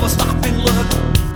will stop and look.